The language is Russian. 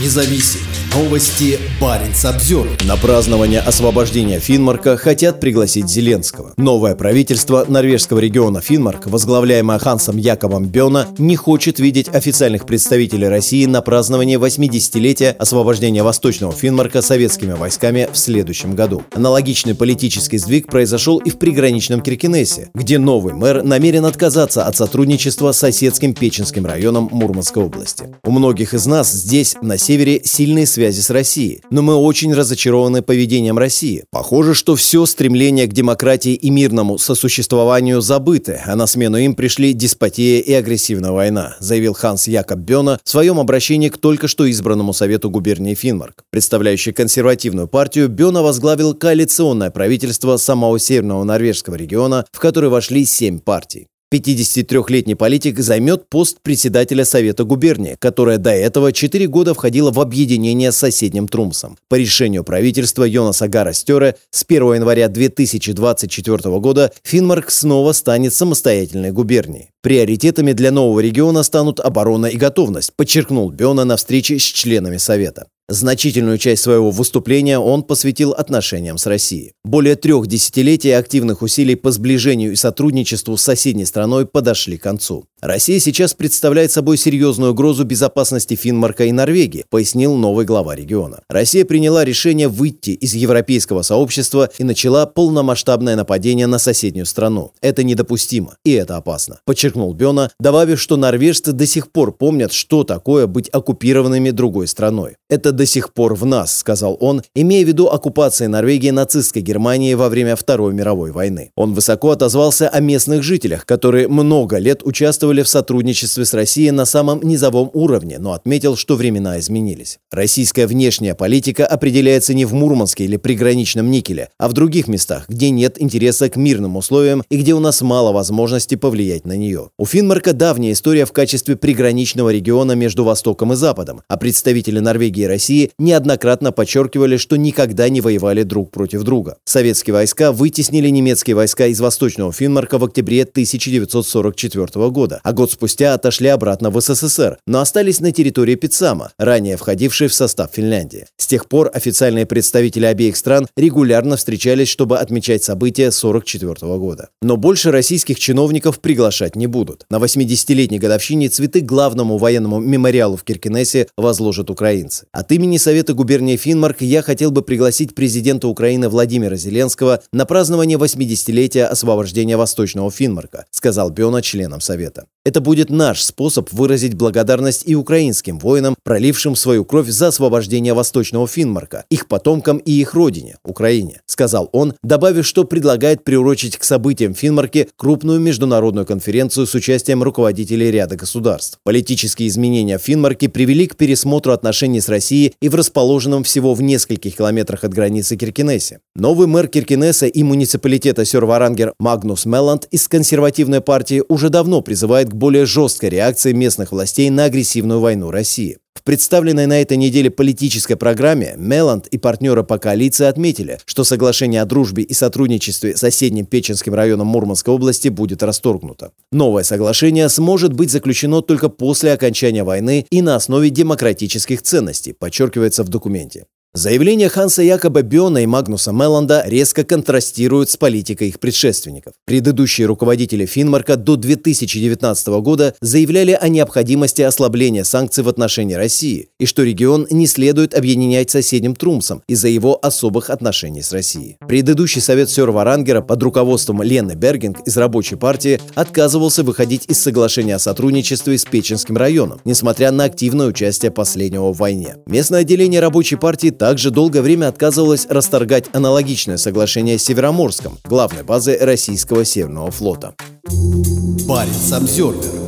независим. Новости Баренц Обзор. На празднование освобождения Финнмарка хотят пригласить Зеленского. Новое правительство норвежского региона Финнмарк, возглавляемое Хансом-Якобом Бёно, не хочет видеть официальных представителей России на праздновании 80-летия освобождения Восточного Финнмарка советскими войсками в следующем году. Аналогичный политический сдвиг произошел и в приграничном Киркенесе, где новый мэр намерен отказаться от сотрудничества с соседским Печенгским районом Мурманской области. У многих из нас здесь, на севере, сильные связи с Россией, но мы очень разочарованы поведением России. Похоже, что все стремление к демократии и мирному сосуществованию забыты, а на смену им пришли деспотия и агрессивная война, заявил Ханс-Якоб Бёно в своем обращении к только что избранному совету губернии Финнмарк. Представляющий консервативную партию, Бёно возглавил коалиционное правительство самого северного норвежского региона, в который вошли 7 партий. 53-летний политик займет пост председателя Совета губернии, которая до этого 4 года входила в объединение с соседним Тромсом. По решению правительства Йонаса Гара-Стере с 1 января 2024 года Финнмарк снова станет самостоятельной губернией. Приоритетами для нового региона станут оборона и готовность, подчеркнул Бёно на встрече с членами Совета. Значительную часть своего выступления он посвятил отношениям с Россией. Более 3 десятилетий активных усилий по сближению и сотрудничеству с соседней страной подошли к концу. Россия сейчас представляет собой серьезную угрозу безопасности Финнмарка и Норвегии, пояснил новый глава региона. Россия приняла решение выйти из европейского сообщества и начала полномасштабное нападение на соседнюю страну. Это недопустимо и это опасно, подчеркнул Бёно, добавив, что норвежцы до сих пор помнят, что такое быть оккупированными другой страной. Это до сих пор в нас, сказал он, имея в виду оккупацию Норвегии нацистской Германии во время Второй мировой войны. Он высоко отозвался о местных жителях, которые много лет участвовали в сотрудничестве с Россией на самом низовом уровне, но отметил, что времена изменились. Российская внешняя политика определяется не в Мурманске или приграничном Никеле, а в других местах, где нет интереса к мирным условиям и где у нас мало возможности повлиять на нее. У Финнмарка давняя история в качестве приграничного региона между Востоком и Западом, а представители Норвегии и России неоднократно подчеркивали, что никогда не воевали друг против друга. Советские войска вытеснили немецкие войска из Восточного Финнмарка в октябре 1944 года, а год спустя отошли обратно в СССР, но остались на территории Петсама, ранее входившей в состав Финляндии. С тех пор официальные представители обеих стран регулярно встречались, чтобы отмечать события 1944 года. Но больше российских чиновников приглашать не будут. На 80-летней годовщине цветы главному военному мемориалу в Киркенесе возложат украинцы. От имени Совета губернии Финнмарк я хотел бы пригласить президента Украины Владимира Зеленского на празднование 80-летия освобождения Восточного Финнмарка, сказал Бёно членам Совета. Это будет наш способ выразить благодарность и украинским воинам, пролившим свою кровь за освобождение Восточного Финнмарка, их потомкам и их родине, Украине, сказал он, добавив, что предлагает приурочить к событиям Финнмарке крупную международную конференцию с участием руководителей ряда государств. Политические изменения в Финнмарке привели к пересмотру отношений с Россией и в расположенном всего в нескольких километрах от границы Киркенесе. Новый мэр Киркенеса и муниципалитета Сёрварангер Магнус Мэланд из консервативной партии уже давно призывает к более жесткой реакции местных властей на агрессивную войну России. В представленной на этой неделе политической программе Мэланд и партнеры по коалиции отметили, что соглашение о дружбе и сотрудничестве с соседним Печенгским районом Мурманской области будет расторгнуто. Новое соглашение сможет быть заключено только после окончания войны и на основе демократических ценностей, подчеркивается в документе. Заявления Ханса-Якоба Бёно и Магнуса Мэланда резко контрастируют с политикой их предшественников. Предыдущие руководители Финнмарка до 2019 года заявляли о необходимости ослабления санкций в отношении России и что регион не следует объединять с соседним Тромсом из-за его особых отношений с Россией. Предыдущий совет Сёрварангера под руководством Лены Бергинг из рабочей партии отказывался выходить из соглашения о сотрудничестве с Печенгским районом, несмотря на активное участие последнего в войне. Местное отделение рабочей партии также долгое время отказывалась расторгать аналогичное соглашение с Североморском, главной базой российского Северного флота. Баренц Обзервер.